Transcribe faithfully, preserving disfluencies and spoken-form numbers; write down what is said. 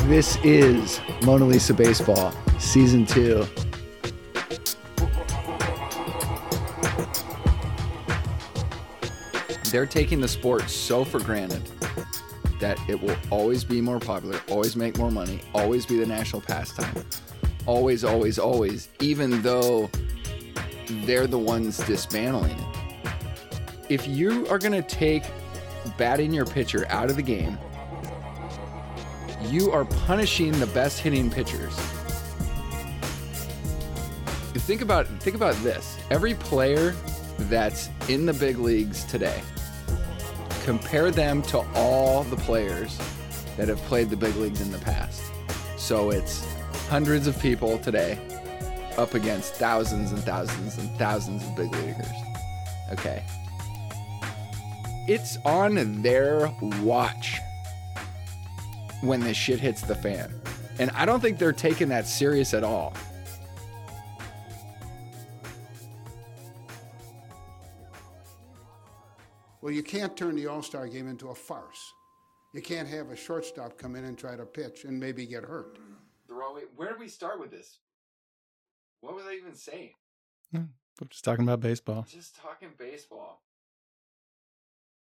This is Mona Lisa Baseball, Season two. They're taking the sport so for granted that it will always be more popular, always make more money, always be the national pastime. Always, always, always, even though they're the ones dismantling it. If you are going to take batting your pitcher out of the game, you are punishing the best hitting pitchers. Think about think about this. Every player that's in the big leagues today, compare them to all the players that have played the big leagues in the past. So it's hundreds of people today up against thousands and thousands and thousands of big leaguers. Okay. It's on their watch when this shit hits the fan. And I don't think they're taking that serious at all. Well, you can't turn the All-Star game into a farce. You can't have a shortstop come in and try to pitch and maybe get hurt. Where did we start with this? What was I even saying? We're just talking about baseball. Just talking baseball.